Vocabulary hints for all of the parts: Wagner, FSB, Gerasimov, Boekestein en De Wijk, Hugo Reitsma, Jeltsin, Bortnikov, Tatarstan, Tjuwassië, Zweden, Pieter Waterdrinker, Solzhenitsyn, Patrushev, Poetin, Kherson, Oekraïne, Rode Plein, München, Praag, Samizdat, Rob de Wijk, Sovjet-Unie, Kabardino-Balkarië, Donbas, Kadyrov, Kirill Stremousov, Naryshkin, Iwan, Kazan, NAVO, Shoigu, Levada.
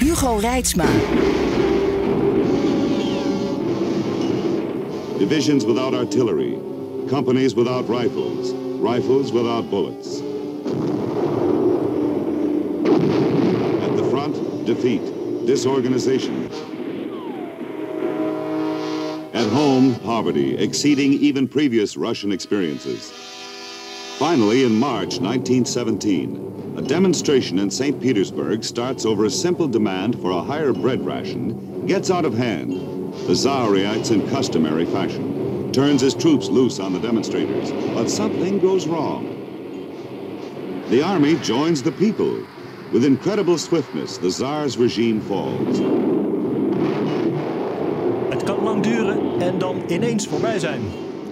Hugo Reitsma. Divisions without artillery. Companies without rifles. Rifles without bullets. At the front, defeat. Disorganization. At home, poverty, exceeding even previous Russian experiences. Finally, in March 1917, a demonstration in St. Petersburg starts over a simple demand for a higher bread ration, gets out of hand. The Tsar reacts in customary fashion, turns his troops loose on the demonstrators, but something goes wrong. The army joins the people. With incredible swiftness, the Tsar's regime falls. Het kan lang duren en dan ineens voorbij zijn.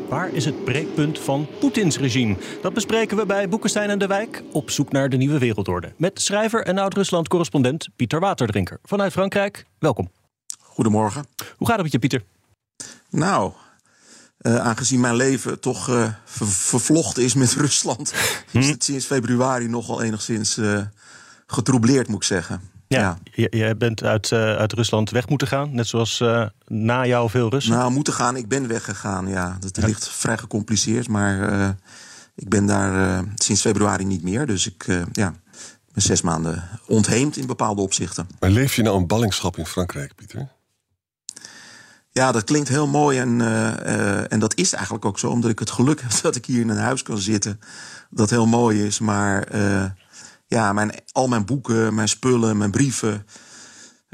Waar is het breekpunt van Poetins regime? Dat bespreken we bij Boekestein en De Wijk op zoek naar de nieuwe wereldorde. Met schrijver en oud-Rusland-correspondent Pieter Waterdrinker. Vanuit Frankrijk, welkom. Goedemorgen. Hoe gaat het met je, Pieter? Nou, aangezien mijn leven toch vervlochten is met Rusland... is het sinds februari nogal enigszins getroubleerd, moet ik zeggen. Ja, jij bent uit Rusland weg moeten gaan, net zoals na jou veel Russen. Nou, moeten gaan, ik ben weggegaan, ja. Dat ligt vrij gecompliceerd, maar ik ben daar sinds februari niet meer. Dus ik ben 6 maanden ontheemd in bepaalde opzichten. Maar leef je nou een ballingschap in Frankrijk, Pieter? Ja, dat klinkt heel mooi en dat is eigenlijk ook zo, omdat ik het geluk heb dat ik hier in een huis kan zitten. Dat heel mooi is, maar... Ja, al mijn boeken, mijn spullen, mijn brieven...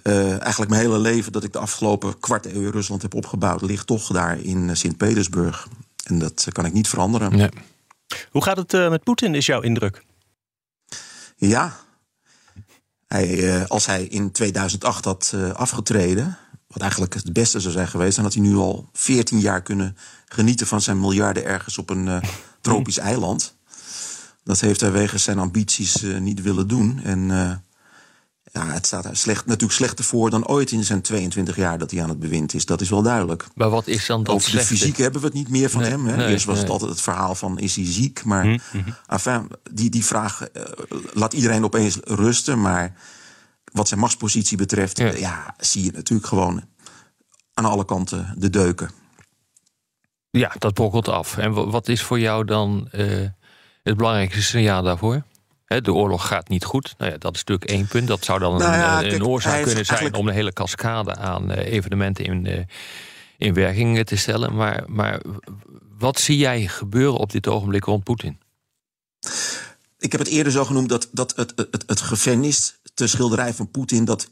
eigenlijk mijn hele leven dat ik de afgelopen kwart eeuw in Rusland heb opgebouwd... ligt toch daar in Sint-Petersburg. En dat kan ik niet veranderen. Nee. Hoe gaat het met Poetin, is jouw indruk? Ja, als hij in 2008 had afgetreden... wat eigenlijk het beste zou zijn geweest... dan had hij nu al 14 jaar kunnen genieten van zijn miljarden... ergens op een tropisch eiland... Dat heeft hij wegens zijn ambities niet willen doen. En het staat er natuurlijk slechter voor dan ooit in zijn 22 jaar dat hij aan het bewind is. Dat is wel duidelijk. Maar wat is dan dat slechte? Over de fysiek hebben we het niet meer van hem. Hè? Eerst was het altijd het verhaal van is hij ziek. Maar enfin, die vraag laat iedereen opeens rusten. Maar wat zijn machtspositie betreft zie je natuurlijk gewoon aan alle kanten de deuken. Ja, dat brokkelt af. En wat is voor jou dan... Het belangrijkste signaal daarvoor? De oorlog gaat niet goed. Nou ja, dat is natuurlijk 1 punt. Dat zou dan een oorzaak kunnen zijn om de hele cascade aan evenementen in werking te stellen. Maar wat zie jij gebeuren op dit ogenblik rond Poetin? Ik heb het eerder zo genoemd dat het gevennis, de schilderij van Poetin... dat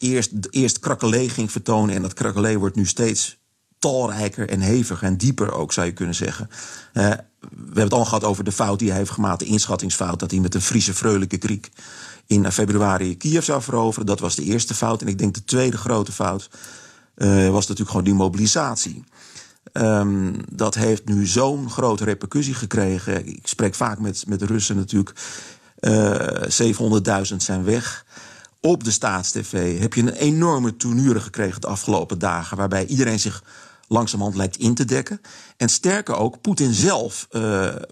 eerst krakelé ging vertonen en dat krakelé wordt nu steeds... talrijker en heviger en dieper ook, zou je kunnen zeggen. We hebben het al gehad over de fout die hij heeft gemaakt... de inschattingsfout, dat hij met een Friese vrolijke kriek... in februari Kiev zou veroveren. Dat was de eerste fout. En ik denk de tweede grote fout was natuurlijk gewoon die mobilisatie. Dat heeft nu zo'n grote repercussie gekregen. Ik spreek vaak met de Russen natuurlijk. 700.000 zijn weg... Op de Staatstv heb je een enorme tournure gekregen de afgelopen dagen... waarbij iedereen zich langzamerhand lijkt in te dekken. En sterker ook, Poetin zelf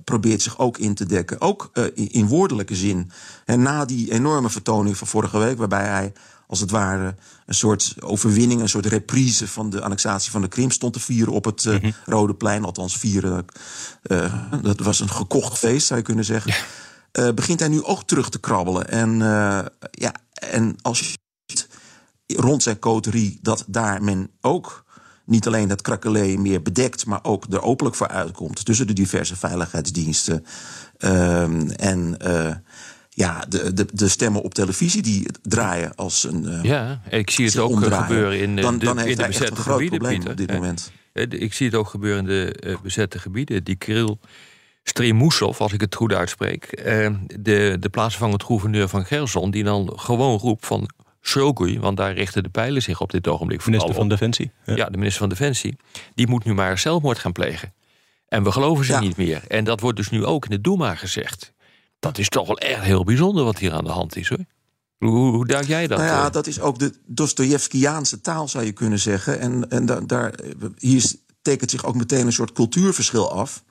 probeert zich ook in te dekken. Ook in woordelijke zin. En na die enorme vertoning van vorige week... waarbij hij als het ware een soort overwinning... een soort reprise van de annexatie van de Krim... stond te vieren op het Rode Plein, althans vieren. Dat was een gekocht feest, zou je kunnen zeggen. Ja. Begint hij nu ook terug te krabbelen. En als je ziet rond zijn coterie dat daar men ook niet alleen dat krakelé meer bedekt... maar ook er openlijk voor uitkomt tussen de diverse veiligheidsdiensten... de stemmen op televisie die draaien als een ik zie het ook omdraaien. Gebeuren in de bezette gebieden, Pieter. Op dit moment. Ik zie het ook gebeuren in de bezette gebieden. Die Kirill Stremousov, als ik het goed uitspreek... de plaatsvervangend gouverneur van Kherson... die dan gewoon roept van Shoigu, want daar richten de pijlen zich op dit ogenblik vooral op. Minister van Defensie. Ja. Ja, de minister van Defensie. Die moet nu maar zelfmoord gaan plegen. En we geloven ze niet meer. En dat wordt dus nu ook in de Doema gezegd. Dat is toch wel echt heel bijzonder wat hier aan de hand is, hoor. Hoe duid jij dat? Nou ja, dat is ook de Dostojevskiaanse taal, zou je kunnen zeggen. En hier tekent zich ook meteen een soort cultuurverschil af.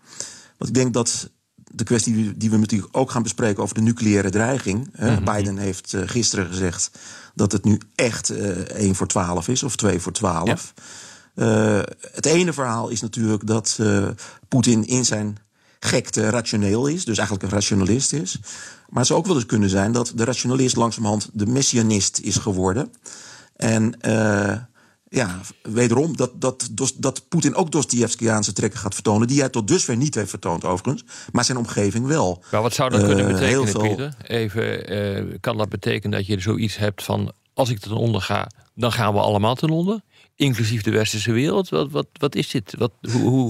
Want ik denk dat de kwestie die we natuurlijk ook gaan bespreken over de nucleaire dreiging. Mm-hmm. Biden heeft gisteren gezegd dat het nu echt 1 voor 12 is of 2 voor 12. Ja. Het ene verhaal is natuurlijk dat Poetin in zijn gekte rationeel is, dus eigenlijk een rationalist is. Maar het zou ook wel eens kunnen zijn dat de rationalist langzamerhand de messianist is geworden. En wederom dat Poetin ook Dostojevskiaanse trekken gaat vertonen, die hij tot dusver niet heeft vertoond overigens, maar zijn omgeving wel. Maar wat zou dat kunnen betekenen, Pieter? Kan dat betekenen dat je zoiets hebt van, als ik ten onder ga, dan gaan we allemaal ten onder? Inclusief de westerse wereld? Wat is dit? Hoe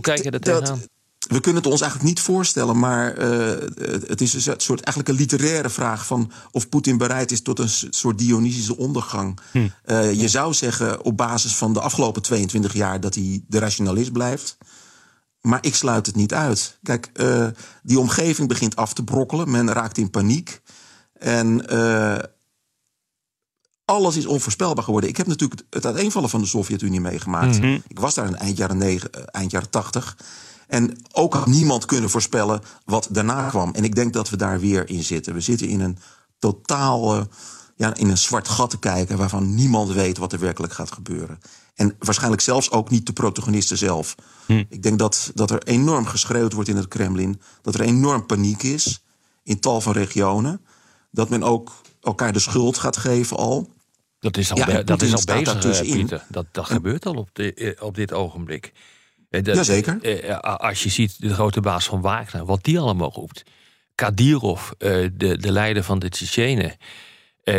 kijk je daar tegenaan? We kunnen het ons eigenlijk niet voorstellen, maar het is een soort eigenlijk een literaire vraag van of Poetin bereid is tot een soort Dionysische ondergang. Je zou zeggen op basis van de afgelopen 22 jaar dat hij de rationalist blijft. Maar ik sluit het niet uit. Kijk, die omgeving begint af te brokkelen. Men raakt in paniek. En alles is onvoorspelbaar geworden. Ik heb natuurlijk het uiteenvallen van de Sovjet-Unie meegemaakt. Mm-hmm. Ik was daar in eind jaren 80... En ook had niemand kunnen voorspellen wat daarna kwam. En ik denk dat we daar weer in zitten. We zitten in een totaal in een zwart gat te kijken, waarvan niemand weet wat er werkelijk gaat gebeuren. En waarschijnlijk zelfs ook niet de protagonisten zelf. Ik denk dat er enorm geschreeuwd wordt in het Kremlin. Dat er enorm paniek is in tal van regionen. Dat men ook elkaar de schuld gaat geven al. Dat is al, dat is al bezig, Pieter. Dat gebeurt al op dit ogenblik. Jazeker. Als je ziet de grote baas van Wagner, wat die allemaal roept. Kadyrov, de leider van de Tsjetsjenen,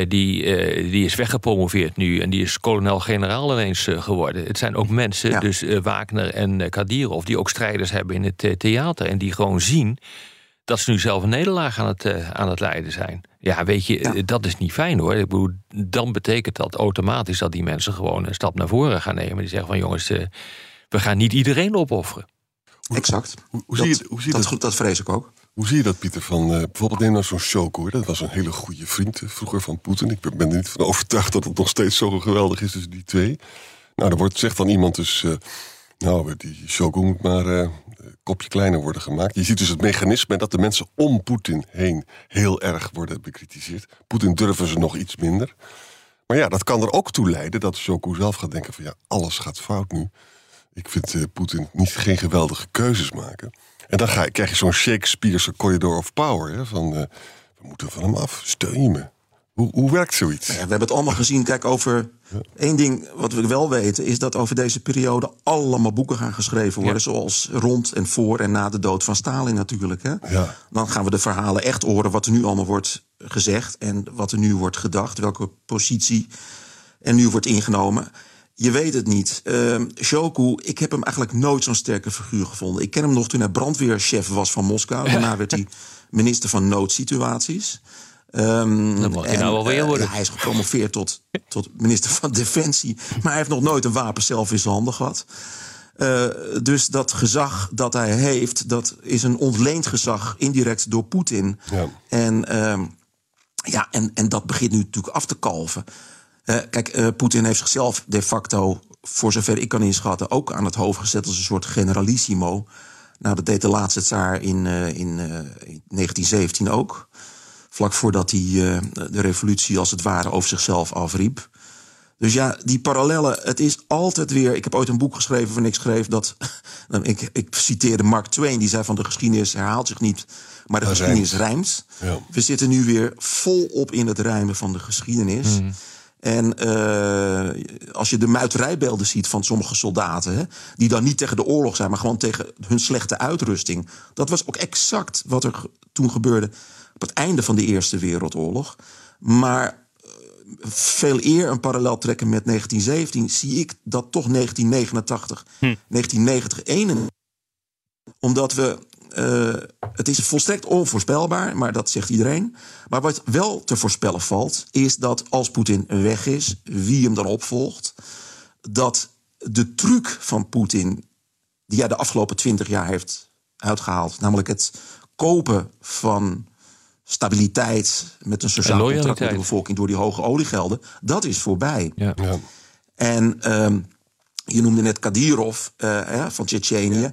die is weggepromoveerd nu en die is kolonel-generaal ineens geworden. Het zijn ook mensen, dus Wagner en Kadyrov, die ook strijders hebben in het theater en die gewoon zien dat ze nu zelf een nederlaag aan het lijden zijn. Ja, weet je, dat is niet fijn, hoor. Ik bedoel, dan betekent dat automatisch dat die mensen gewoon een stap naar voren gaan nemen. Die zeggen van, jongens, we gaan niet iedereen opofferen. Exact. Dat vrees ik ook. Hoe zie je dat, Pieter? Bijvoorbeeld neem nou zo'n Shoigu. Dat was een hele goede vriend vroeger van Poetin. Ik ben er niet van overtuigd dat het nog steeds zo geweldig is tussen die twee. Nou, er zegt dan iemand dus... die Shoigu moet maar een kopje kleiner worden gemaakt. Je ziet dus het mechanisme dat de mensen om Poetin heen heel erg worden bekritiseerd. Poetin durven ze nog iets minder. Maar ja, dat kan er ook toe leiden dat Shoigu zelf gaat denken van... ja, alles gaat fout nu. Ik vind Poetin geen geweldige keuzes maken. En dan krijg je zo'n Shakespeare's corridor of power. Hè, van we moeten van hem af, steun je me. Hoe werkt zoiets? Ja, we hebben het allemaal gezien. Kijk, over één ding wat we wel weten... is dat over deze periode allemaal boeken gaan geschreven worden. Ja. Zoals rond en voor en na de dood van Stalin natuurlijk. Hè? Ja. Dan gaan we de verhalen echt horen wat er nu allemaal wordt gezegd... en wat er nu wordt gedacht, welke positie er nu wordt ingenomen... Je weet het niet. Shoigu, ik heb hem eigenlijk nooit zo'n sterke figuur gevonden. Ik ken hem nog toen hij brandweerchef was van Moskou. Daarna werd hij minister van noodsituaties. Dat mag je nou wel weer horen. Hij is gepromoveerd tot minister van Defensie. Maar hij heeft nog nooit een wapen zelf in zijn handen gehad. Dus dat gezag dat hij heeft... dat is een ontleend gezag, indirect door Poetin. Ja. En dat begint nu natuurlijk af te kalven. Poetin heeft zichzelf de facto, voor zover ik kan inschatten... ook aan het hoofd gezet als een soort generalissimo. Nou, dat deed de laatste tsaar in 1917 ook. Vlak voordat hij de revolutie als het ware over zichzelf afriep. Dus ja, die parallellen, het is altijd weer... Ik heb ooit een boek geschreven waarin ik schreef dat... Ik citeerde Mark Twain, die zei van de geschiedenis herhaalt zich niet... maar de geschiedenis rijmt. Ja. We zitten nu weer volop in het rijmen van de geschiedenis... En als je de muiterijbeelden ziet van sommige soldaten... die dan niet tegen de oorlog zijn, maar gewoon tegen hun slechte uitrusting... dat was ook exact wat er toen gebeurde op het einde van de Eerste Wereldoorlog. Maar veel eer een parallel trekken met 1917... zie ik dat toch 1989, 1990, 1991... omdat we Het is volstrekt onvoorspelbaar, maar dat zegt iedereen. Maar wat wel te voorspellen valt, is dat als Poetin weg is, wie hem dan opvolgt, dat de truc van Poetin, die hij de afgelopen 20 jaar heeft uitgehaald, namelijk het kopen van stabiliteit met een sociaal contract met de bevolking door die hoge oliegelden, dat is voorbij. Ja. Ja. En je noemde net Kadyrov van Tsjetsjenië.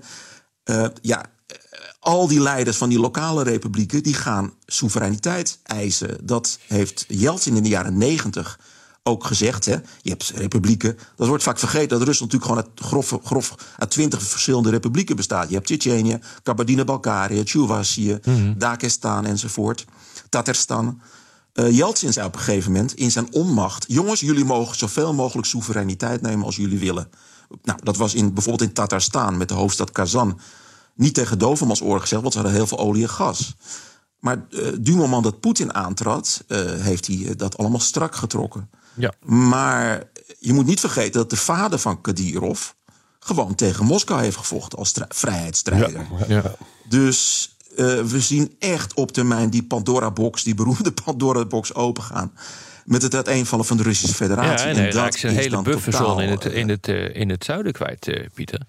Al die leiders van die lokale republieken die gaan soevereiniteit eisen. Dat heeft Jeltsin in de jaren 90 ook gezegd. Hè. Je hebt republieken. Dat wordt vaak vergeten dat Rusland natuurlijk gewoon uit grof uit 20 verschillende republieken bestaat. Je hebt Tsjetsjenië, Kabardino-Balkarië, Tjuwassië, Dagestan enzovoort. Tatarstan. Jeltsin zei op een gegeven moment in zijn onmacht: jongens, jullie mogen zoveel mogelijk soevereiniteit nemen als jullie willen. Nou, dat was bijvoorbeeld in Tatarstan met de hoofdstad Kazan niet tegen dovenmans oren gezegd, want ze hadden heel veel olie en gas. Maar du moment dat Poetin aantrad, heeft hij dat allemaal strak getrokken. Ja. Maar je moet niet vergeten dat de vader van Kadyrov gewoon tegen Moskou heeft gevochten als vrijheidsstrijder. Ja. Ja. Dus we zien echt op termijn die Pandora-box, die beroemde Pandora-box opengaan met het uiteenvallen van de Russische Federatie. Ja, en dat is een hele bufferzone in het zuiden kwijt, Pieter.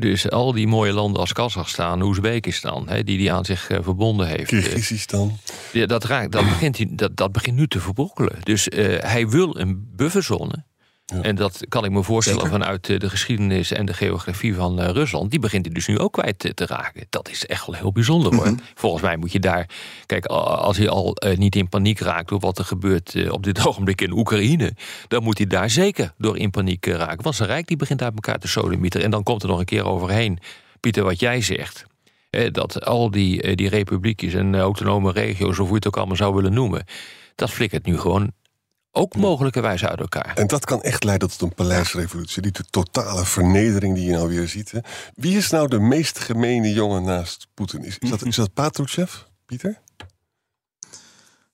Dus al die mooie landen als Kazachstan, Oezbekistan, die aan zich verbonden heeft. Kyrgyzstan. Dat begint nu te verbrokkelen. Dus hij wil een bufferzone. Ja. En dat kan ik me voorstellen vanuit de geschiedenis en de geografie van Rusland. Die begint hij dus nu ook kwijt te raken. Dat is echt wel heel bijzonder, hoor. Mm-hmm. Volgens mij moet je daar... Kijk, als hij al niet in paniek raakt door wat er gebeurt op dit ogenblik in Oekraïne, dan moet hij daar zeker door in paniek raken. Want zijn rijk die begint uit elkaar te sodemieteren. En dan komt er nog een keer overheen, Pieter, wat jij zegt, dat al die republiekjes en autonome regio's, of hoe je het ook allemaal zou willen noemen, dat flikkert nu gewoon ook mogelijkerwijs uit elkaar. En dat kan echt leiden tot een paleisrevolutie. Die totale vernedering die je nou weer ziet. Hè. Wie is nou de meest gemene jongen naast Poetin? Is dat Patrushev, Pieter?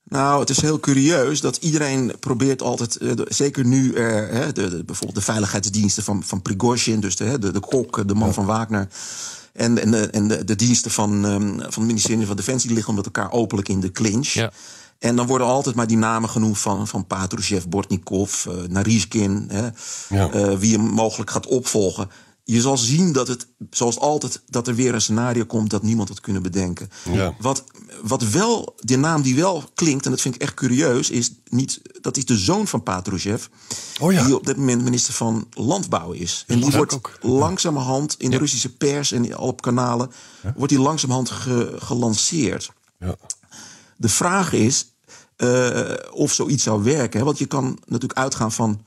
Nou, het is heel curieus dat iedereen probeert altijd, zeker nu bijvoorbeeld de veiligheidsdiensten van Prigozhin, dus de kok, de man van Wagner, en de diensten van het ministerie van Defensie liggen met elkaar openlijk in de clinch. Ja. En dan worden altijd maar die namen genoemd van Patrushev, Bortnikov, Naryshkin. Wie hem mogelijk gaat opvolgen. Je zal zien dat het, zoals altijd, dat er weer een scenario komt dat niemand had kunnen bedenken. Ja. Wat wel, de naam die wel klinkt, en dat vind ik echt curieus, dat is de zoon van Patrushev. Oh ja. Die op dit moment minister van Landbouw is. En die wordt langzamerhand in de Russische pers en op kanalen, wordt die langzamerhand gelanceerd. Ja. De vraag is of zoiets zou werken. Hè? Want je kan natuurlijk uitgaan van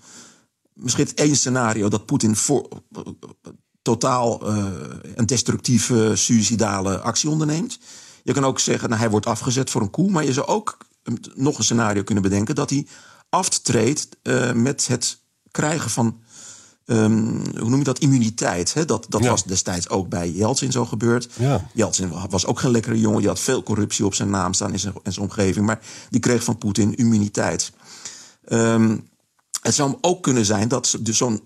misschien één scenario, dat Poetin totaal een destructieve, suïcidale actie onderneemt. Je kan ook zeggen, nou, hij wordt afgezet voor een coup. Maar je zou ook nog een scenario kunnen bedenken dat hij aftreedt met het krijgen van hoe noem je dat? Immuniteit. Hè? Dat was destijds ook bij Jeltsin zo gebeurd. Ja. Jeltsin was ook geen lekkere jongen. Die had veel corruptie op zijn naam staan en zijn omgeving. Maar die kreeg van Poetin immuniteit. Het zou hem ook kunnen zijn dat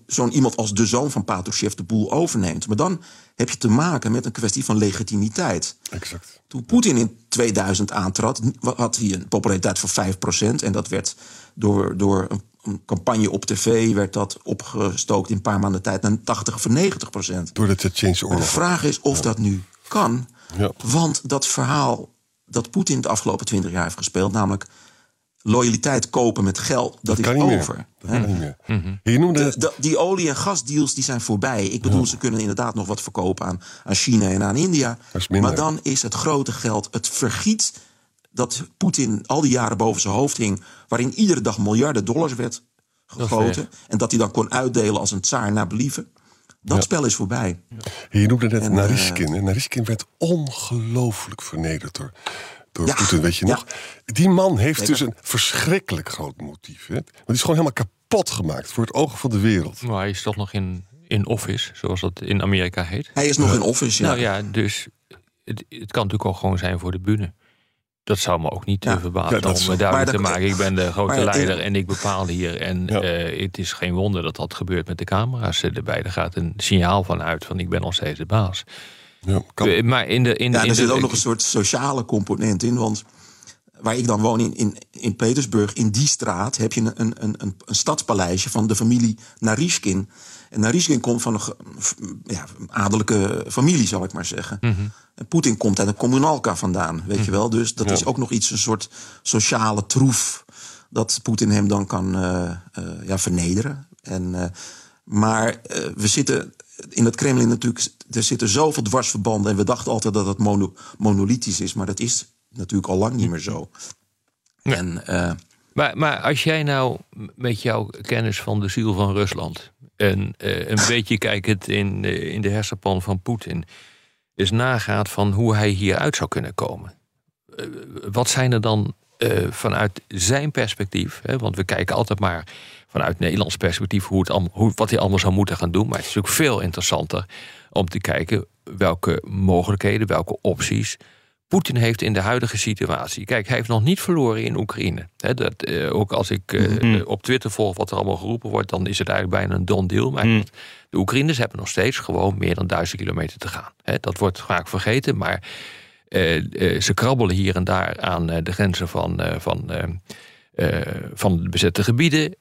zo'n iemand als de zoon van Patrushev de boel overneemt. Maar dan heb je te maken met een kwestie van legitimiteit. Exact. Toen Poetin in 2000 aantrad, had hij een populariteit van 5%. En dat werd door een campagne op tv werd dat opgestookt in een paar maanden tijd naar 80% of 90%. Door de Tsjetsjeense oorlog. De vraag is of dat nu kan. Ja. Want dat verhaal dat Poetin de afgelopen 20 jaar heeft gespeeld, namelijk loyaliteit kopen met geld, dat is over. Dat kan niet meer. Je noemde die olie- en gasdeals die zijn voorbij. Ik bedoel, ze kunnen inderdaad nog wat verkopen aan China en aan India. Maar dan is het grote geld, het vergiet dat Poetin al die jaren boven zijn hoofd hing, waarin iedere dag miljarden dollars werd gegoten, en dat hij dan kon uitdelen als een tsaar naar believen. Dat spel is voorbij. Ja. Je noemde net Naryshkin. Naryshkin werd ongelooflijk vernederd door Poetin, weet je nog? Die man heeft dus een verschrikkelijk groot motief. Hè? Want die is gewoon helemaal kapot gemaakt voor het oog van de wereld. Maar hij is toch nog in office, zoals dat in Amerika heet. Hij is nog in office, ja. Nou ja, dus het kan natuurlijk ook gewoon zijn voor de bühne. Dat zou me ook niet verbazen om daarmee te maken. Ik ben de grote leider en ik bepaal hier. En het is geen wonder dat gebeurt met de camera's erbij. Er gaat een signaal van uit van ik ben nog steeds de baas. Ja, kan. Maar er zit ook nog een soort sociale component in, want waar ik dan woon in Petersburg, in die straat heb je een stadspaleisje van de familie Naryshkin. En Naryshkin komt van een adellijke familie, zal ik maar zeggen. Mm-hmm. En Poetin komt uit een communalka vandaan, weet mm-hmm. je wel. Dus dat is ook nog iets, een soort sociale troef, dat Poetin hem dan kan vernederen. Maar we zitten in het Kremlin natuurlijk, er zitten zoveel dwarsverbanden. En we dachten altijd dat het monolithisch is, maar dat is natuurlijk al lang niet meer zo. Ja. Maar als jij nou met jouw kennis van de ziel van Rusland en een beetje kijkend in de hersenpan van Poetin dus nagaat van hoe hij hieruit zou kunnen komen. Wat zijn er dan vanuit zijn perspectief, hè, want we kijken altijd maar vanuit Nederlands perspectief wat hij allemaal zou moeten gaan doen. Maar het is natuurlijk veel interessanter om te kijken welke mogelijkheden, welke opties Poetin heeft in de huidige situatie. Kijk, hij heeft nog niet verloren in Oekraïne. He, ook als ik op Twitter volg wat er allemaal geroepen wordt, dan is het eigenlijk bijna een done deal. Maar de Oekraïners hebben nog steeds gewoon meer dan 1000 kilometer te gaan. He, dat wordt vaak vergeten, maar ze krabbelen hier en daar aan de grenzen van de bezette gebieden.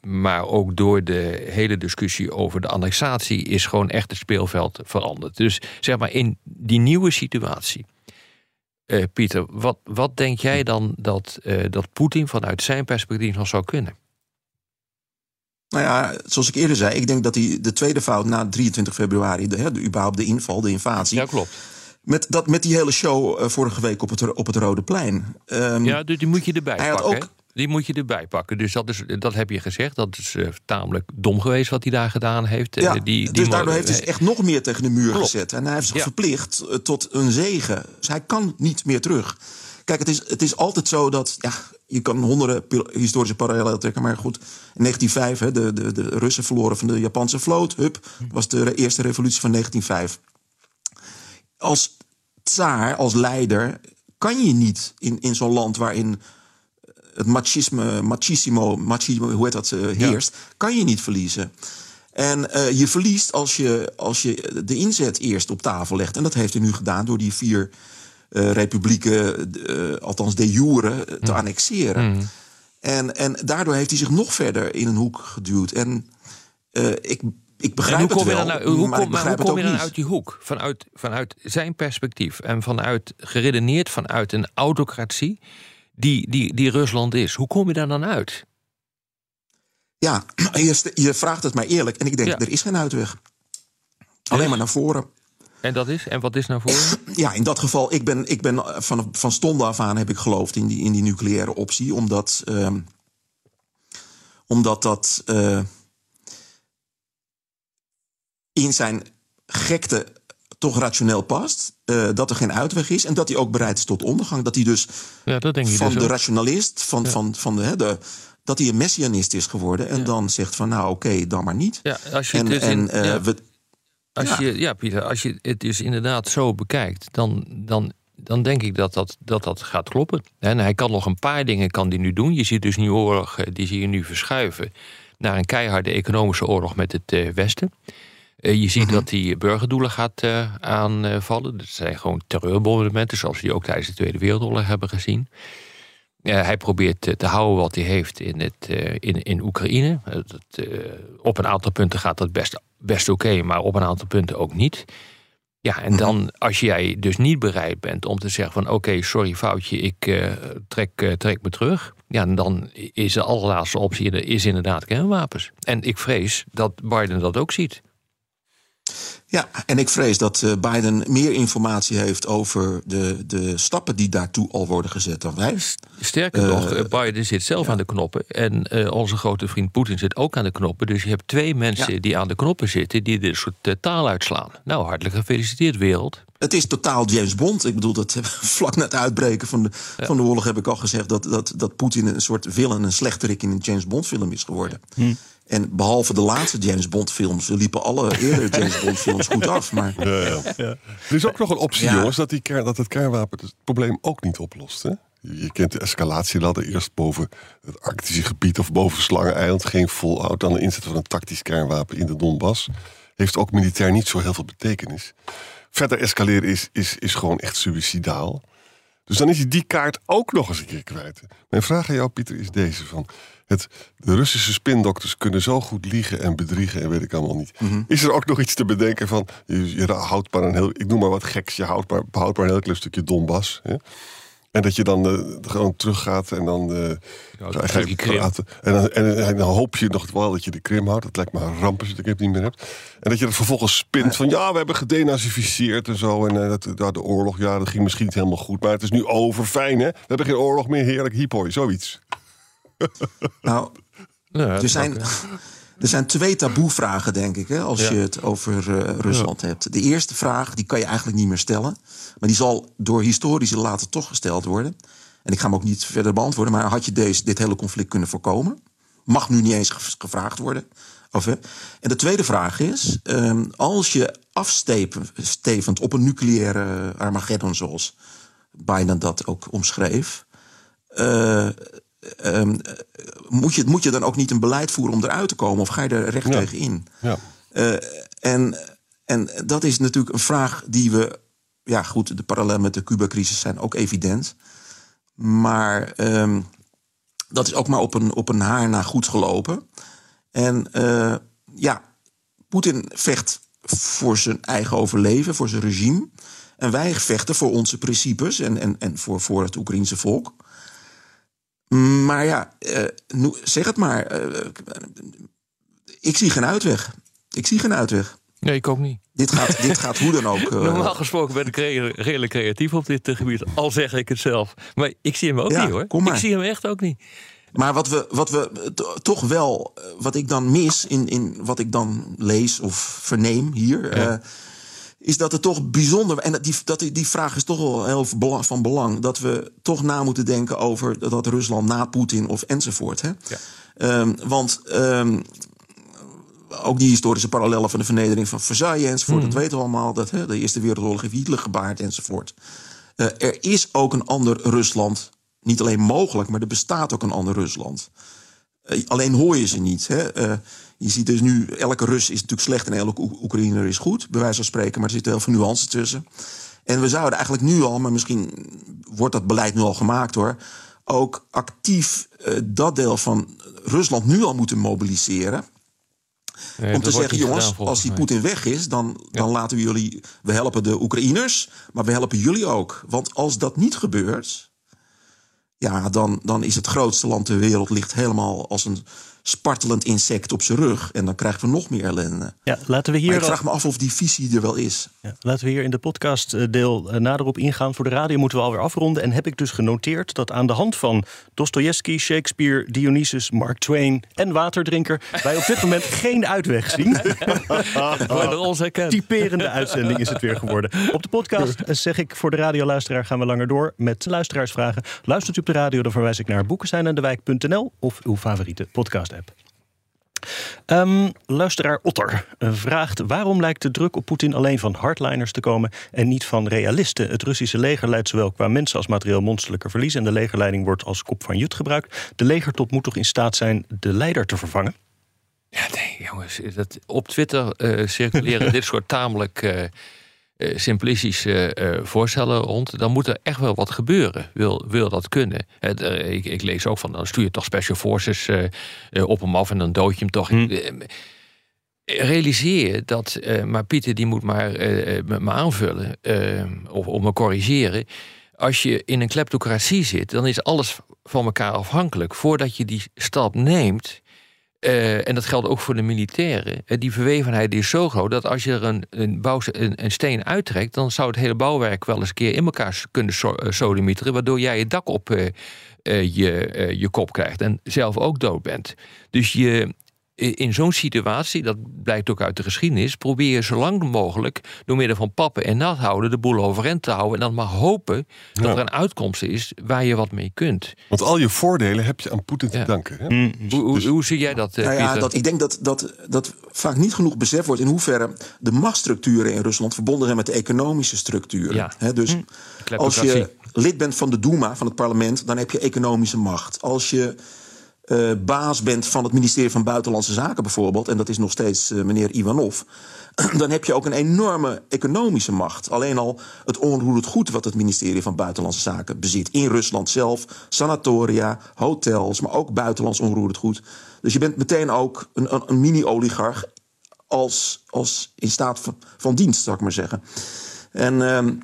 Maar ook door de hele discussie over de annexatie is gewoon echt het speelveld veranderd. Dus zeg maar in die nieuwe situatie, Pieter, wat denk jij dan dat Poetin vanuit zijn perspectief nog zou kunnen? Nou ja, zoals ik eerder zei, ik denk dat hij de tweede fout na 23 februari... überhaupt de inval, de invasie. Ja, klopt. Met die hele show vorige week op het Rode Plein. Dus die moet je erbij pakken. Die moet je erbij pakken. Dus dat heb je gezegd. Dat is tamelijk dom geweest wat hij daar gedaan heeft. Ja, daardoor heeft hij echt nog meer tegen de muur gezet. En hij heeft zich verplicht tot een zege. Dus hij kan niet meer terug. Kijk, het is altijd zo dat... Ja, je kan honderden historische parallellen trekken. Maar goed, in 1905, de Russen verloren van de Japanse vloot. Was de eerste revolutie van 1905. Als tsaar, als leider, kan je niet in zo'n land waarin het machismo, hoe heet dat, heerst, kan je niet verliezen. En je verliest als je de inzet eerst op tafel legt. En dat heeft hij nu gedaan door die 4 republieken, althans de jure, te annexeren. Mm. En daardoor heeft hij zich nog verder in een hoek geduwd. En ik begrijp het wel, maar hoe kom je dan uit die hoek? Vanuit zijn perspectief en geredeneerd vanuit een autocratie die Rusland is. Hoe kom je daar dan uit? Ja, je vraagt het mij eerlijk. En ik denk, er is geen uitweg. Alleen maar naar voren. En wat is naar voren? Ja, in dat geval, ik ben van stonden af aan heb ik geloofd in die nucleaire optie. Omdat dat in zijn gekte toch rationeel past. Dat er geen uitweg is en dat hij ook bereid is tot ondergang. Dat hij dus de rationalist, dat hij een messianist is geworden. En dan zegt van oké, dan maar niet. Ja, als je Pieter, als je het dus inderdaad zo bekijkt, dan denk ik dat gaat kloppen. En hij kan nog een paar dingen die nu doen. Je ziet dus nu oorlog, die zie je nu verschuiven naar een keiharde economische oorlog met het Westen. Je ziet dat hij burgerdoelen gaat aanvallen. Dat zijn gewoon terreurbombardementen, zoals we die ook tijdens de Tweede Wereldoorlog hebben gezien. Hij probeert te houden wat hij heeft in Oekraïne. Op een aantal punten gaat dat best oké, maar op een aantal punten ook niet. Ja, en dan als jij dus niet bereid bent om te zeggen van oké, sorry foutje, ik trek me terug. Ja, en dan is de allerlaatste optie is inderdaad kernwapens. En ik vrees dat Biden dat ook ziet. Ja, en ik vrees dat Biden meer informatie heeft over de stappen die daartoe al worden gezet dan wij. Sterker nog, Biden zit zelf aan de knoppen. En onze grote vriend Poetin zit ook aan de knoppen. Dus je hebt 2 mensen die aan de knoppen zitten die dit soort taal uitslaan. Nou, hartelijk gefeliciteerd, wereld. Het is totaal James Bond. Ik bedoel, dat vlak na het uitbreken van de oorlog heb ik al gezegd dat Poetin een soort villain, een slechterik in een James Bond film is geworden. Hm. En behalve de laatste James Bond films liepen alle eerder James Bond films goed af. Maar... Er is ook nog een optie, jongens, dat het kernwapen het probleem ook niet oplost. Hè? Je kent de escalatieladder eerst boven het Arctische gebied of boven Slangeneiland. Geen fallout, dan de inzet van een tactisch kernwapen in de Donbas. Heeft ook militair niet zo heel veel betekenis. verder escaleren is gewoon echt suïcidaal. Dus dan is hij die kaart ook nog eens een keer kwijt. Mijn vraag aan jou, Pieter, is deze. De Russische spindokters kunnen zo goed liegen en bedriegen en weet ik allemaal niet. Mm-hmm. Is er ook nog iets te bedenken van, je houdt maar een heel, ik noem maar wat geks, je houdt maar een heel klein stukje Donbas, hè? En dat je dan gewoon teruggaat en dan ga je praten. En dan hoop je nog wel dat je de Krim houdt. Dat lijkt me een ramp als je de Krim niet meer hebt. En dat je er vervolgens spint van we hebben gedenazificeerd en zo. En de oorlog, dat ging misschien niet helemaal goed. Maar het is nu over, fijn hè. We hebben geen oorlog meer, heerlijk, hiphoi, zoiets. Nou, er zijn twee taboevragen, denk ik, hè, als je het over Rusland hebt. De eerste vraag, die kan je eigenlijk niet meer stellen. Maar die zal door historici later toch gesteld worden. En ik ga hem ook niet verder beantwoorden. Maar had je dit hele conflict kunnen voorkomen? Mag nu niet eens gevraagd worden. En de tweede vraag is, als je afstevend op een nucleaire Armageddon, zoals Biden dat ook omschreef, moet je dan ook niet een beleid voeren om eruit te komen? Of ga je er recht tegen in? Ja. En dat is natuurlijk een vraag die we... Ja goed, de parallellen met de Cuba-crisis zijn ook evident. Maar dat is ook maar op een haar na goed gelopen. En Poetin vecht voor zijn eigen overleven, voor zijn regime. En wij vechten voor onze principes en voor het Oekraïense volk. Maar zeg het maar. Ik zie geen uitweg. Nee, ik ook niet. Dit gaat hoe dan ook. Normaal gesproken ben ik redelijk creatief op dit gebied. Al zeg ik het zelf. Maar ik zie hem ook niet hoor. Ik zie hem echt ook niet. Maar wat ik dan mis in wat ik dan lees of verneem hier... is dat het toch bijzonder... en die vraag is toch wel heel van belang... dat we toch na moeten denken over dat Rusland na Poetin of enzovoort. Hè? Ja. Ook die historische parallellen van de vernedering van Versailles enzovoort... Dat weten we allemaal, dat de Eerste Wereldoorlog heeft Hitler gebaard enzovoort. Er is ook een ander Rusland, niet alleen mogelijk... maar er bestaat ook een ander Rusland. Alleen hoor je ze niet, hè? Je ziet dus nu, elke Rus is natuurlijk slecht en elke Oekraïner is goed, bij wijze van spreken, maar er zitten heel veel nuances tussen. En we zouden eigenlijk nu al, maar misschien wordt dat beleid nu al gemaakt hoor, ook actief dat deel van Rusland nu al moeten mobiliseren. Nee, om te zeggen, jongens, als die Poetin weg is, dan laten we jullie, we helpen de Oekraïners, maar we helpen jullie ook. Want als dat niet gebeurt, dan is het grootste land ter wereld ligt helemaal als een spartelend insect op zijn rug. En dan krijgen we nog meer ellende. Ja, laten we hier ik vraag me af of die visie er wel is. Ja, laten we hier in de podcastdeel nader op ingaan. Voor de radio moeten we alweer afronden. En heb ik dus genoteerd dat aan de hand van Dostojevski, Shakespeare, Dionysus, Mark Twain en Waterdrinker... wij op dit moment geen uitweg zien. Typerende uitzending is het weer geworden. Op de podcast zeg ik voor de radioluisteraar gaan we langer door met luisteraarsvragen. Luistert u op de radio, dan verwijs ik naar Boekestein en De Wijk.nl of uw favoriete podcast. Luisteraar Otter vraagt... waarom lijkt de druk op Poetin alleen van hardliners te komen... en niet van realisten? Het Russische leger leidt zowel qua mensen als materieel monsterlijke verlies... en de legerleiding wordt als kop van jut gebruikt. De legertop moet toch in staat zijn de leider te vervangen? Ja, nee, jongens. Op Twitter circuleren dit soort tamelijk... simplistische voorstellen rond, dan moet er echt wel wat gebeuren. Wil dat kunnen? Ik lees ook van, dan stuur je toch special forces op hem af en dan dood je hem toch. Realiseer je dat, maar Pieter die moet maar met me aanvullen of me corrigeren. Als je in een kleptocratie zit, dan is alles van elkaar afhankelijk. Voordat je die stap neemt, en dat geldt ook voor de militairen. Die verwevenheid is zo groot dat als je er een steen uittrekt... dan zou het hele bouwwerk wel eens een keer in elkaar kunnen sodemieteren... waardoor jij het dak op je kop krijgt en zelf ook dood bent. Dus in zo'n situatie, dat blijkt ook uit de geschiedenis... probeer je zo lang mogelijk door middel van pappen en nat houden... de boel overeind te houden en dan maar hopen dat er een uitkomst is... waar je wat mee kunt. Want al je voordelen heb je aan Poetin te danken. Hè? Hoe zie jij dat, Pieter? Ik denk dat vaak niet genoeg beseft wordt... in hoeverre de machtsstructuren in Rusland verbonden zijn... met de economische structuren. Ja. He, dus als je lid bent van de Duma, van het parlement... dan heb je economische macht. Als je... baas bent van het ministerie van Buitenlandse Zaken bijvoorbeeld, en dat is nog steeds meneer Ivanov, dan heb je ook een enorme economische macht. Alleen al het onroerend goed wat het ministerie van Buitenlandse Zaken bezit. In Rusland zelf, sanatoria, hotels, maar ook buitenlands onroerend goed. Dus je bent meteen ook een mini-oligarch als in staat van dienst, zou ik maar zeggen. En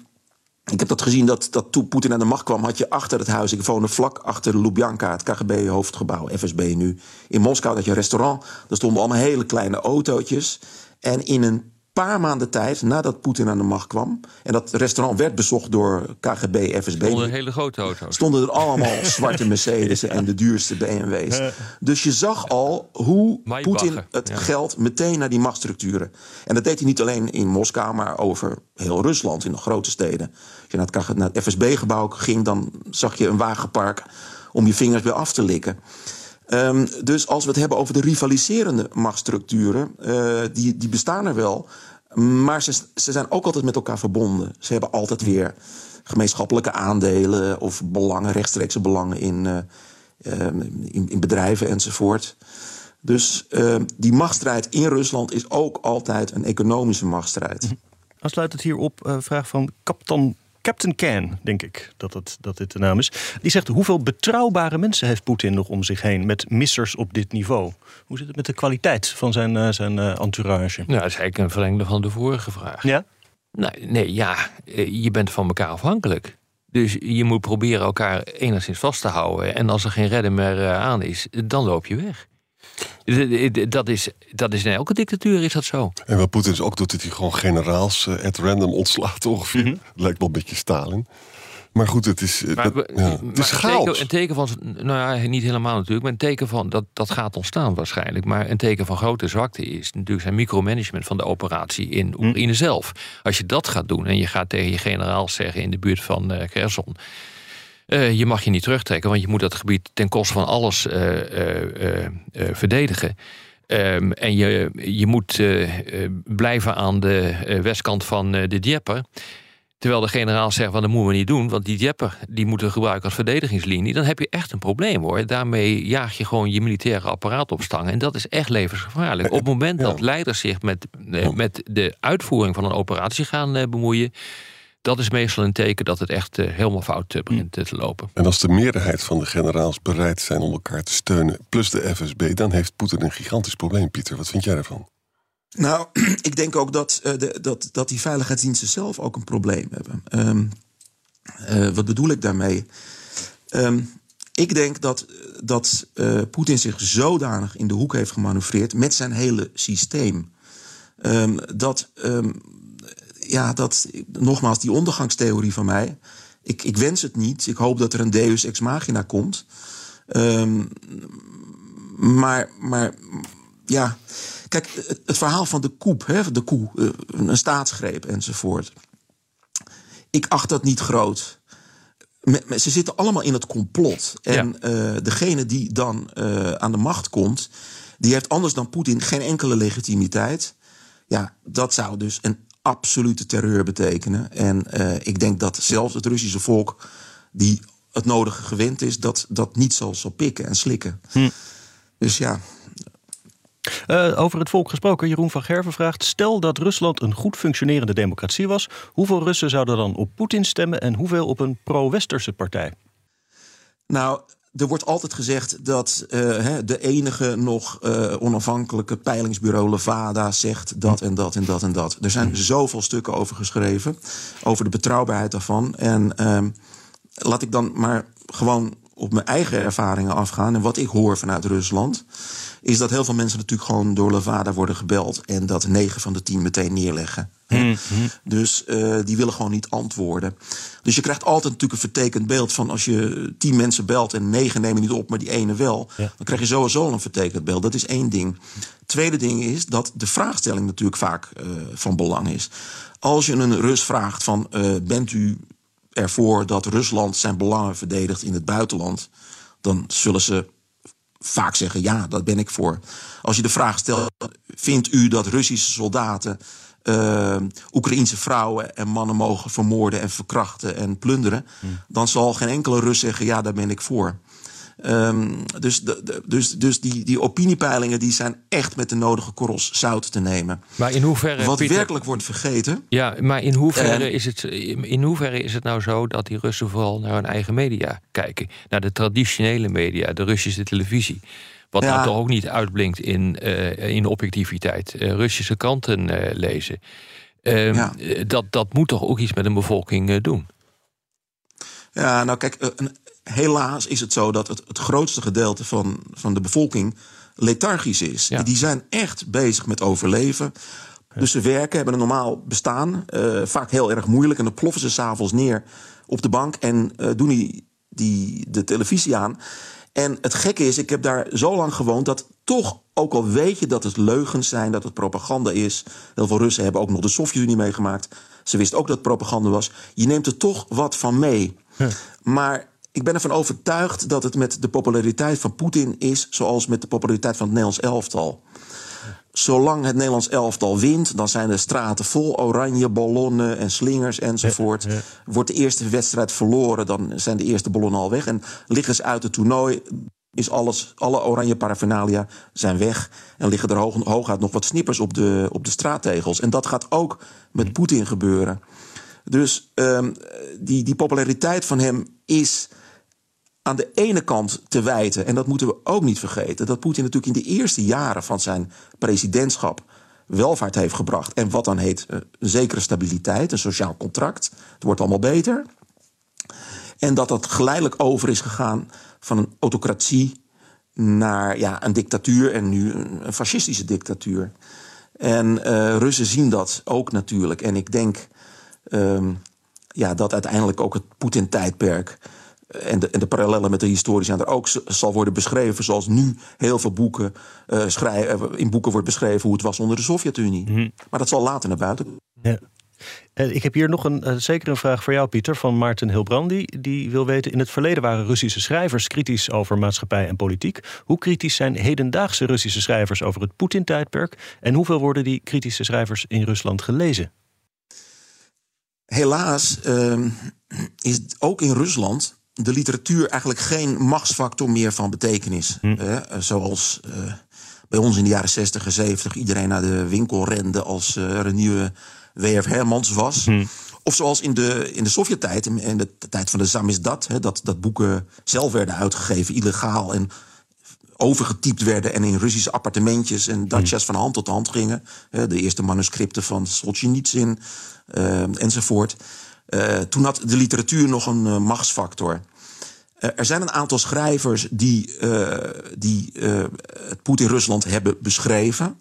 ik heb dat gezien dat toen Poetin aan de macht kwam, had je achter het huis, ik woonde vlak achter Lubjanka, het KGB-hoofdgebouw, FSB nu, in Moskou, dat je een restaurant. Daar stonden allemaal hele kleine autootjes. En in een paar maanden tijd, nadat Poetin aan de macht kwam, en dat restaurant werd bezocht door KGB, FSB... Stonden hele grote auto's. Stonden er allemaal zwarte Mercedes'en en de duurste BMW's. Dus je zag al hoe Poetin het geld meteen naar die machtsstructuren. En dat deed hij niet alleen in Moskou, maar over heel Rusland, in de grote steden. Als je naar het FSB-gebouw ging, dan zag je een wagenpark om je vingers weer af te likken. Dus als we het hebben over de rivaliserende machtsstructuren, die bestaan er wel, maar ze zijn ook altijd met elkaar verbonden. Ze hebben altijd weer gemeenschappelijke aandelen of belangen, rechtstreekse belangen in bedrijven enzovoort. Dus die machtsstrijd in Rusland is ook altijd een economische machtsstrijd. Dan sluit het hier op vraag van Captain Can, denk ik dat dit de naam is. Die zegt, hoeveel betrouwbare mensen heeft Poetin nog om zich heen met missers op dit niveau? Hoe zit het met de kwaliteit van zijn entourage? Nou, dat is eigenlijk een verlengde van de vorige vraag. Ja? Je bent van elkaar afhankelijk. Dus je moet proberen elkaar enigszins vast te houden. En als er geen redder meer aan is, dan loop je weg. Dat is in elke dictatuur is dat zo. En wat Poetin ook doet, dat hij gewoon generaals at random ontslaat ongeveer. Mm-hmm. Lijkt wel een beetje Stalin. Maar goed, het is chaos. Een teken van, nou ja, niet helemaal natuurlijk, maar een teken van, dat gaat ontstaan waarschijnlijk. Maar een teken van grote zwakte is natuurlijk zijn micromanagement van de operatie in Oekraïne zelf. Als je dat gaat doen en je gaat tegen je generaals zeggen in de buurt van Kherson, je mag je niet terugtrekken, want je moet dat gebied ten koste van alles verdedigen. En je moet blijven aan de westkant van de Dieppe. Terwijl de generaal zegt, dat moeten we niet doen, want die Dieppe die moeten we gebruiken als verdedigingslinie. Dan heb je echt een probleem, hoor. Daarmee jaag je gewoon je militaire apparaat op stangen. En dat is echt levensgevaarlijk. Op het moment dat leiders zich met de uitvoering van een operatie gaan bemoeien, dat is meestal een teken dat het echt helemaal fout begint te lopen. En als de meerderheid van de generaals bereid zijn om elkaar te steunen, plus de FSB, dan heeft Poetin een gigantisch probleem, Pieter. Wat vind jij daarvan? Nou, ik denk ook dat die veiligheidsdiensten zelf ook een probleem hebben. Wat bedoel ik daarmee? Ik denk dat Poetin zich zodanig in de hoek heeft gemanoeuvreerd met zijn hele systeem. Nogmaals, die ondergangstheorie van mij. Ik wens het niet. Ik hoop dat er een deus ex machina komt. Maar, kijk, het verhaal van de koep, een staatsgreep enzovoort. Ik acht dat niet groot. Ze zitten allemaal in het complot. En degene die dan aan de macht komt, die heeft anders dan Poetin geen enkele legitimiteit. Ja, dat zou dus een absolute terreur betekenen. En ik denk dat zelfs het Russische volk, die het nodige gewend is, dat niet zal pikken en slikken. Dus ja. Over het volk gesproken, Jeroen van Gerven vraagt, stel dat Rusland een goed functionerende democratie was, hoeveel Russen zouden dan op Poetin stemmen en hoeveel op een pro-Westerse partij? Nou, er wordt altijd gezegd dat de enige nog onafhankelijke peilingsbureau Levada zegt dat en dat en dat en dat. Er zijn zoveel stukken over geschreven, over de betrouwbaarheid daarvan. En laat ik dan maar gewoon op mijn eigen ervaringen afgaan. En wat ik hoor vanuit Rusland is dat heel veel mensen natuurlijk gewoon door Levada worden gebeld en dat 9 van de 10 meteen neerleggen. Mm-hmm. Dus die willen gewoon niet antwoorden. Dus je krijgt altijd natuurlijk een vertekend beeld van, als je 10 mensen belt en 9 nemen niet op, maar die ene wel, dan krijg je sowieso een vertekend beeld. Dat is één ding. Tweede ding is dat de vraagstelling natuurlijk vaak van belang is. Als je een Rus vraagt van, bent u ervoor dat Rusland zijn belangen verdedigt in het buitenland, dan zullen ze vaak zeggen, ja, dat ben ik voor. Als je de vraag stelt, vindt u dat Russische soldaten Oekraïense vrouwen en mannen mogen vermoorden en verkrachten en plunderen, dan zal geen enkele Rus zeggen, ja, daar ben ik voor. Dus die opiniepeilingen die zijn echt met de nodige korrels zout te nemen. Maar in hoeverre, wat Pieter, werkelijk wordt vergeten. Ja, maar in hoeverre is het nou zo dat die Russen vooral naar hun eigen media kijken? Naar de traditionele media, de Russische televisie. Wat nou toch ook niet uitblinkt in objectiviteit. Russische kranten lezen. Dat moet toch ook iets met een bevolking doen? Ja, nou kijk, helaas is het zo dat het grootste gedeelte van de bevolking lethargisch is. Ja. Die zijn echt bezig met overleven. Ja. Dus ze werken, hebben een normaal bestaan. Vaak heel erg moeilijk. En dan ploffen ze 's avonds neer op de bank en doen de televisie aan. En het gekke is, ik heb daar zo lang gewoond dat toch, ook al weet je dat het leugens zijn, dat het propaganda is. Heel veel Russen hebben ook nog de Sovjet-Unie meegemaakt. Ze wisten ook dat het propaganda was. Je neemt er toch wat van mee. Ja. Maar ik ben ervan overtuigd dat het met de populariteit van Poetin is zoals met de populariteit van het Nederlands elftal. Zolang het Nederlands elftal wint, dan zijn de straten vol oranje ballonnen en slingers enzovoort. Ja, ja. Wordt de eerste wedstrijd verloren, dan zijn de eerste ballonnen al weg. En liggen ze uit het toernooi, is alle oranje paraphernalia zijn weg. En liggen er hooguit nog wat snippers op de straattegels. En dat gaat ook met Poetin gebeuren. Dus die populariteit van hem is aan de ene kant te wijten, en dat moeten we ook niet vergeten, dat Poetin natuurlijk in de eerste jaren van zijn presidentschap welvaart heeft gebracht. En wat dan heet een zekere stabiliteit, een sociaal contract. Het wordt allemaal beter. En dat geleidelijk over is gegaan van een autocratie naar een dictatuur en nu een fascistische dictatuur. En Russen zien dat ook natuurlijk. En ik denk dat uiteindelijk ook het Poetin-tijdperk en de parallellen met de historie zijn er ook, zal worden beschreven, zoals nu heel veel boeken in boeken wordt beschreven hoe het was onder de Sovjet-Unie. Mm. Maar dat zal later naar buiten. Ja. Ik heb hier nog zeker een vraag voor jou, Pieter, van Maarten Hilbrandi. Die wil weten, in het verleden waren Russische schrijvers kritisch over maatschappij en politiek. Hoe kritisch zijn hedendaagse Russische schrijvers over het Poetin-tijdperk? En hoeveel worden die kritische schrijvers in Rusland gelezen? Helaas is ook in Rusland de literatuur eigenlijk geen machtsfactor meer van betekenis. Zoals bij ons in de jaren 60 en 70 iedereen naar de winkel rende als er een nieuwe W.F. Hermans was. Hmm. Of zoals in de Sovjet-tijd, in de tijd van de samizdat, dat boeken zelf werden uitgegeven, illegaal en overgetypt werden en in Russische appartementjes en datjas van hand tot hand gingen. De eerste manuscripten van Solzhenitsyn enzovoort. Toen had de literatuur nog een machtsfactor. Er zijn een aantal schrijvers die het Poetin-Rusland hebben beschreven.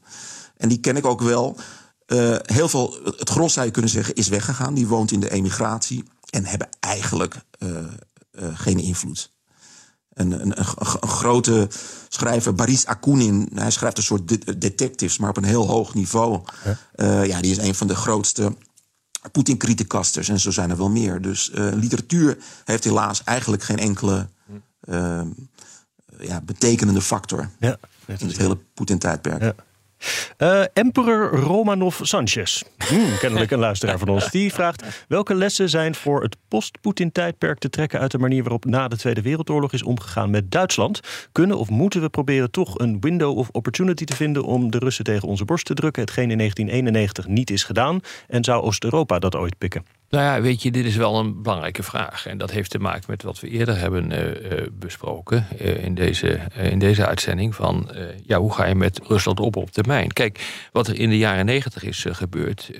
En die ken ik ook wel. Heel veel, het gros zou je kunnen zeggen, is weggegaan. Die woont in de emigratie en hebben eigenlijk geen invloed. Een grote schrijver, Boris Akunin, hij schrijft een soort detectives, maar op een heel hoog niveau. Die is een van de grootste Poetin-criticasters en zo zijn er wel meer. Dus literatuur heeft helaas eigenlijk geen enkele betekenende factor in het hele Poetin-tijdperk. Ja. Emperor Romanov Sanchez, kennelijk een luisteraar van ons, die vraagt: welke lessen zijn voor het post-Poetin-tijdperk te trekken uit de manier waarop na de Tweede Wereldoorlog is omgegaan met Duitsland? Kunnen of moeten we proberen toch een window of opportunity te vinden om de Russen tegen onze borst te drukken, hetgeen in 1991 niet is gedaan? En zou Oost-Europa dat ooit pikken? Nou ja, weet je, dit is wel een belangrijke vraag. En dat heeft te maken met wat we eerder hebben besproken in deze uitzending. Van hoe ga je met Rusland op termijn? Kijk, wat er in de jaren 90 is gebeurd.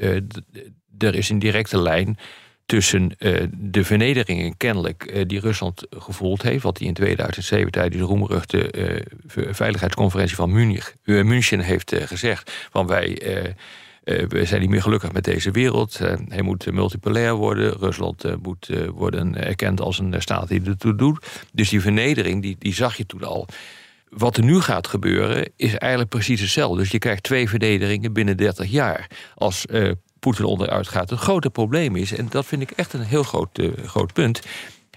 Er is een directe lijn tussen de vernederingen kennelijk die Rusland gevoeld heeft, wat hij in 2007 tijdens de roemruchte veiligheidsconferentie van München heeft gezegd. Van wij we zijn niet meer gelukkig met deze wereld. Hij moet multipolair worden. Rusland moet worden erkend als een staat die ertoe doet. Dus die vernedering, die zag je toen al. Wat er nu gaat gebeuren, is eigenlijk precies hetzelfde. Dus je krijgt 2 vernederingen binnen 30 jaar. Als Poetin onderuit gaat. Het grote probleem is, en dat vind ik echt een heel groot punt,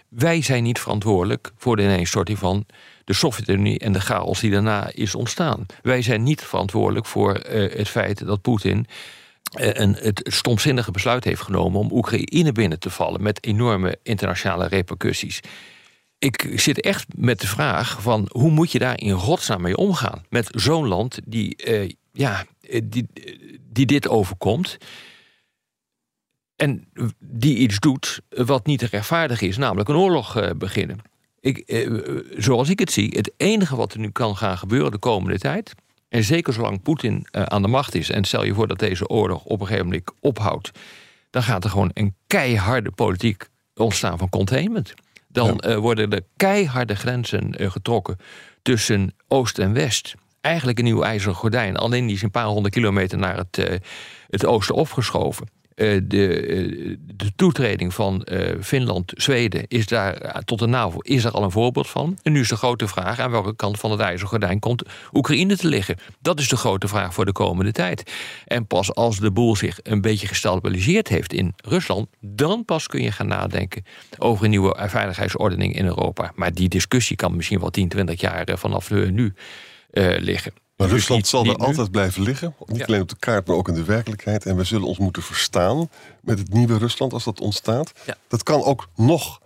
wij zijn niet verantwoordelijk voor de ineenstorting van de Sovjet-Unie en de chaos die daarna is ontstaan. Wij zijn niet verantwoordelijk voor het feit dat Poetin het stomzinnige besluit heeft genomen om Oekraïne binnen te vallen met enorme internationale repercussies. Ik zit echt met de vraag van hoe moet je daar in godsnaam mee omgaan? Met zo'n land die dit overkomt. En die iets doet wat niet rechtvaardig is, namelijk een oorlog beginnen. Zoals ik het zie, het enige wat er nu kan gaan gebeuren de komende tijd, en zeker zolang Poetin aan de macht is, en stel je voor dat deze oorlog op een gegeven moment ophoudt, dan gaat er gewoon een keiharde politiek ontstaan van containment. Dan worden er keiharde grenzen getrokken tussen Oost en West. Eigenlijk een nieuw ijzeren gordijn. Alleen die is een paar honderd kilometer naar het oosten opgeschoven. De toetreding van Finland, Zweden is daar tot de NAVO is daar al een voorbeeld van. En nu is de grote vraag aan welke kant van het ijzeren gordijn komt Oekraïne te liggen. Dat is de grote vraag voor de komende tijd. En pas als de boel zich een beetje gestabiliseerd heeft in Rusland, dan pas kun je gaan nadenken over een nieuwe veiligheidsordening in Europa. Maar die discussie kan misschien wel 10, 20 jaar vanaf nu liggen. Maar Rusland zal er altijd blijven liggen. Niet alleen op de kaart, maar ook in de werkelijkheid. En we zullen ons moeten verstaan met het nieuwe Rusland als dat ontstaat. Ja. Dat kan ook nog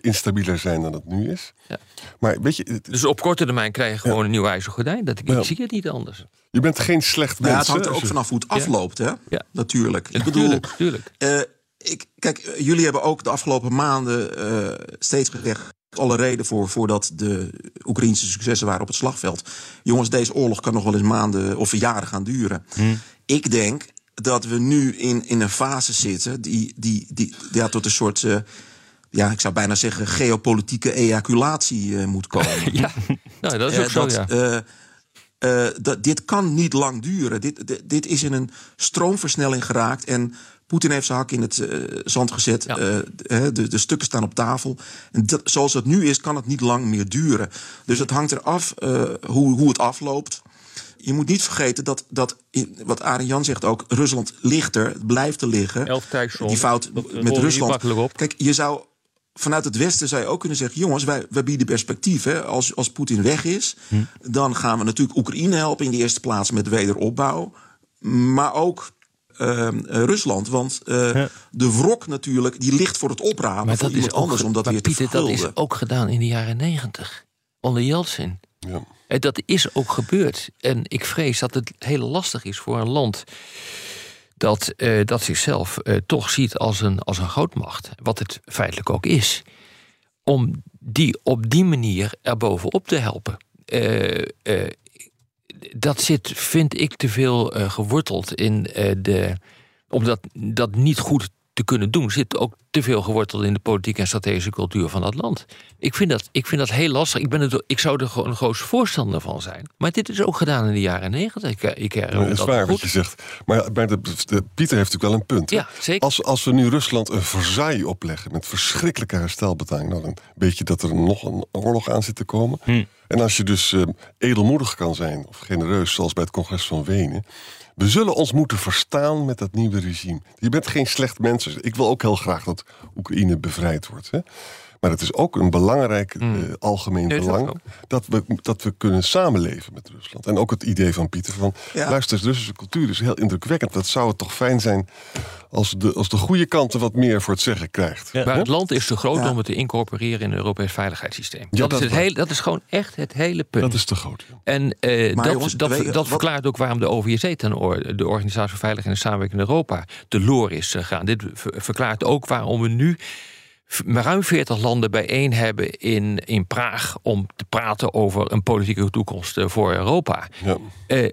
instabieler zijn dan het nu is. Ja. Maar weet je, dus op korte termijn krijg je gewoon een nieuw ijzeren gordijn. Ik zie het niet anders. Je bent geen slecht mens. Het hangt er ook vanaf hoe het afloopt, hè? Ja. Natuurlijk. Ja, ik bedoel, tuurlijk. Kijk, jullie hebben ook de afgelopen maanden steeds gezegd, alle reden voordat de Oekraïnse successen waren op het slagveld. Jongens, deze oorlog kan nog wel eens maanden of jaren gaan duren. Ik denk dat we nu in een fase zitten die tot een soort ik zou bijna zeggen geopolitieke ejaculatie moet komen. Ja, nou, dat is ook zo. Dit kan niet lang duren. Dit is in een stroomversnelling geraakt en Poetin heeft zijn hak in het zand gezet. Ja. De stukken staan op tafel. En zoals het nu is, kan het niet lang meer duren. Dus het hangt eraf hoe het afloopt. Je moet niet vergeten dat wat Arend Jan zegt ook, Rusland ligt er, het blijft er liggen. 11 tijdszones. Die fout met Rusland. Kijk, je zou vanuit het Westen zou je ook kunnen zeggen, jongens, wij bieden perspectief. Hè? Als Poetin weg is, dan gaan we natuurlijk Oekraïne helpen in de eerste plaats met wederopbouw. Maar ook Rusland, want de wrok natuurlijk, die ligt voor het oprapen. Maar dat is anders omdat weer Pieter, dat is ook gedaan in de jaren 90 onder Jeltsin. Ja. En dat is ook gebeurd. En ik vrees dat het heel lastig is voor een land dat zichzelf toch ziet als een grootmacht, wat het feitelijk ook is, om die op die manier erbovenop te helpen. Dat zit, vind ik, te veel geworteld in om dat niet goed te kunnen doen, zit ook te veel geworteld in de politieke en strategische cultuur van dat land. Ik vind dat heel lastig. Ik zou er gewoon een groot voorstander van zijn. Maar dit is ook gedaan in de jaren 90. Dat is waar wat je zegt. Maar Pieter heeft natuurlijk wel een punt. Ja, zeker. Als we nu Rusland een verzaai opleggen met verschrikkelijke herstelbetaling, dan weet je dat er nog een oorlog aan zit te komen. En als je dus edelmoedig kan zijn, of genereus, zoals bij het congres van Wenen, we zullen ons moeten verstaan met dat nieuwe regime. Je bent geen slecht mens. Ik wil ook heel graag dat Oekraïne bevrijd wordt. Hè? Maar het is ook een belangrijk algemeen belang dat we kunnen samenleven met Rusland. En ook het idee van Pieter van, luister, de Russische cultuur is heel indrukwekkend. Dat zou het toch fijn zijn als de goede kanten wat meer voor het zeggen krijgt. Ja. Maar het land is te groot om het te incorporeren in een Europees veiligheidssysteem. Ja, dat is gewoon echt het hele punt. Dat is te groot. Ja. En dat verklaart ook waarom de OVSE, de Organisatie voor Veiligheid en Samenwerking in Europa, te loor is gegaan. Dit verklaart ook waarom we nu ruim 40 landen bijeen hebben in Praag om te praten over een politieke toekomst voor Europa. Ja.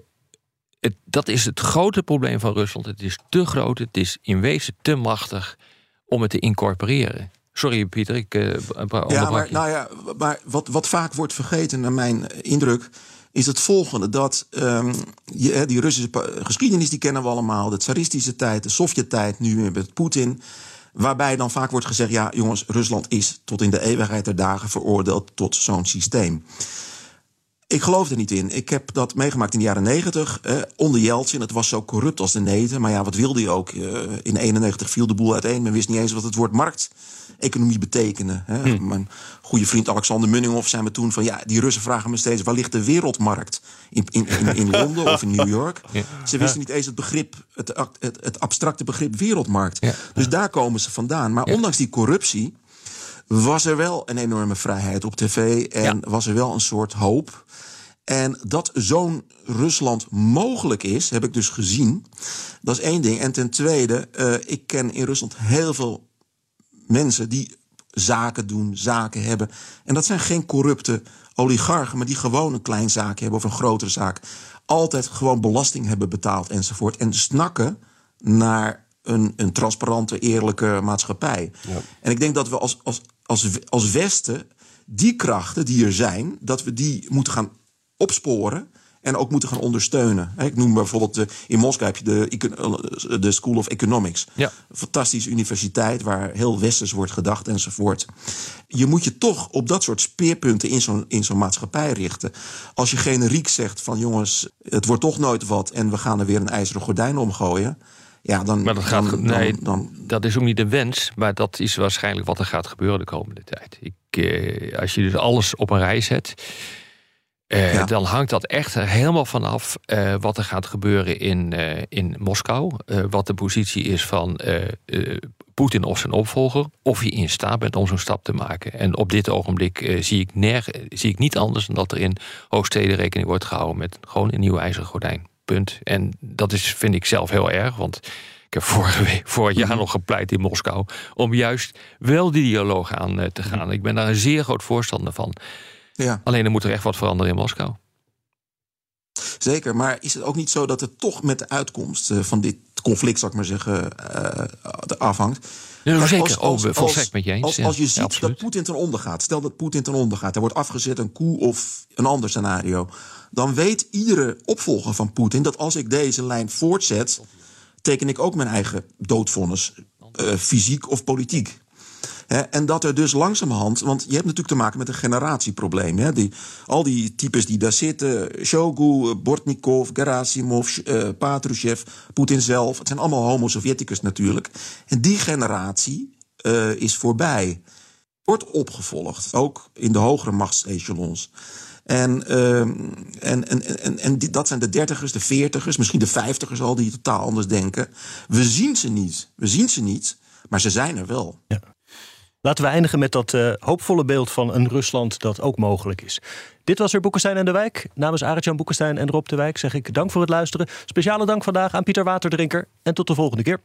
Dat is het grote probleem van Rusland. Het is te groot, het is in wezen te machtig om het te incorporeren. Sorry Pieter, ik onderbrak je. Maar wat vaak wordt vergeten, naar mijn indruk, is het volgende, dat die Russische geschiedenis, die kennen we allemaal, de tsaristische tijd, de Sovjet-tijd, nu met Poetin, waarbij dan vaak wordt gezegd, ja jongens, Rusland is tot in de eeuwigheid der dagen veroordeeld tot zo'n systeem. Ik geloof er niet in. Ik heb dat meegemaakt in de jaren 90, onder Jeltsin. Het was zo corrupt als de neten. Maar ja, wat wilde hij ook? In 91 viel de boel uiteen. Men wist niet eens wat het woord markteconomie betekende. Hè. Mijn goede vriend Alexander Munninghoff zei me toen van, die Russen vragen me steeds, waar ligt de wereldmarkt? In Londen of in New York? Ja. Ze wisten niet eens het begrip, het abstracte begrip wereldmarkt. Ja. Dus daar komen ze vandaan. Maar ondanks die corruptie was er wel een enorme vrijheid op tv en was er wel een soort hoop. En dat zo'n Rusland mogelijk is, heb ik dus gezien. Dat is één ding. En ten tweede, ik ken in Rusland heel veel mensen die zaken doen, zaken hebben. En dat zijn geen corrupte oligarchen, maar die gewoon een klein zaakje hebben of een grotere zaak. Altijd gewoon belasting hebben betaald enzovoort. En snakken naar een transparante, eerlijke maatschappij. Ja. En ik denk dat we als Westen die krachten die er zijn, dat we die moeten gaan opsporen en ook moeten gaan ondersteunen. Ik noem bijvoorbeeld, in Moskou heb je de School of Economics. Ja. Een fantastische universiteit waar heel westers wordt gedacht enzovoort. Je moet je toch op dat soort speerpunten in zo'n maatschappij richten. Als je generiek zegt van jongens, het wordt toch nooit wat en we gaan er weer een ijzeren gordijn omgooien. Ja, dat is ook niet de wens, maar dat is waarschijnlijk wat er gaat gebeuren de komende tijd. Als je dus alles op een rij zet, dan hangt dat echt helemaal vanaf wat er gaat gebeuren in Moskou. Wat de positie is van Poetin of zijn opvolger. Of je in staat bent om zo'n stap te maken. En op dit ogenblik zie ik niet anders dan dat er in hoofdsteden rekening wordt gehouden met gewoon een nieuw ijzeren gordijn. Punt. En dat is, vind ik zelf heel erg, want ik heb vorig jaar nog gepleit in Moskou om juist wel die dialoog aan te gaan. Ik ben daar een zeer groot voorstander van. Ja. Alleen er moet er echt wat veranderen in Moskou. Zeker, maar is het ook niet zo dat het toch met de uitkomst van dit conflict, zal ik maar zeggen, afhangt? Ja, zeker, volstrekt met je eens. Als je ziet dat Poetin ten onder gaat, stel dat Poetin ten onder gaat, hij wordt afgezet, een coup of een ander scenario, dan weet iedere opvolger van Poetin dat als ik deze lijn voortzet, teken ik ook mijn eigen doodvonnis, fysiek of politiek. He, en dat er dus langzamerhand, want je hebt natuurlijk te maken met een generatieprobleem. He, al die types die daar zitten, Shoigu, Bortnikov, Gerasimov, Patrushev, Poetin zelf. Het zijn allemaal homo-Sovjeticus natuurlijk. En die generatie is voorbij. Wordt opgevolgd, ook in de hogere machtsechelons. En dat zijn de 30ers, de 40ers, misschien de 50ers al, die totaal anders denken. We zien ze niet, maar ze zijn er wel. Ja. Laten we eindigen met dat hoopvolle beeld van een Rusland dat ook mogelijk is. Dit was weer Boekestein en De Wijk. Namens Arend-Jan Boekestein en Rob De Wijk zeg ik dank voor het luisteren. Speciale dank vandaag aan Pieter Waterdrinker. En tot de volgende keer.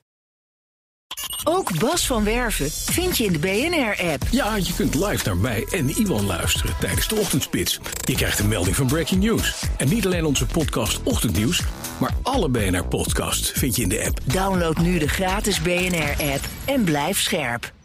Ook Bas van Werven vind je in de BNR-app. Ja, je kunt live naar mij en Iwan luisteren tijdens de ochtendspits. Je krijgt een melding van Breaking News. En niet alleen onze podcast Ochtendnieuws, maar alle BNR-podcasts vind je in de app. Download nu de gratis BNR-app en blijf scherp.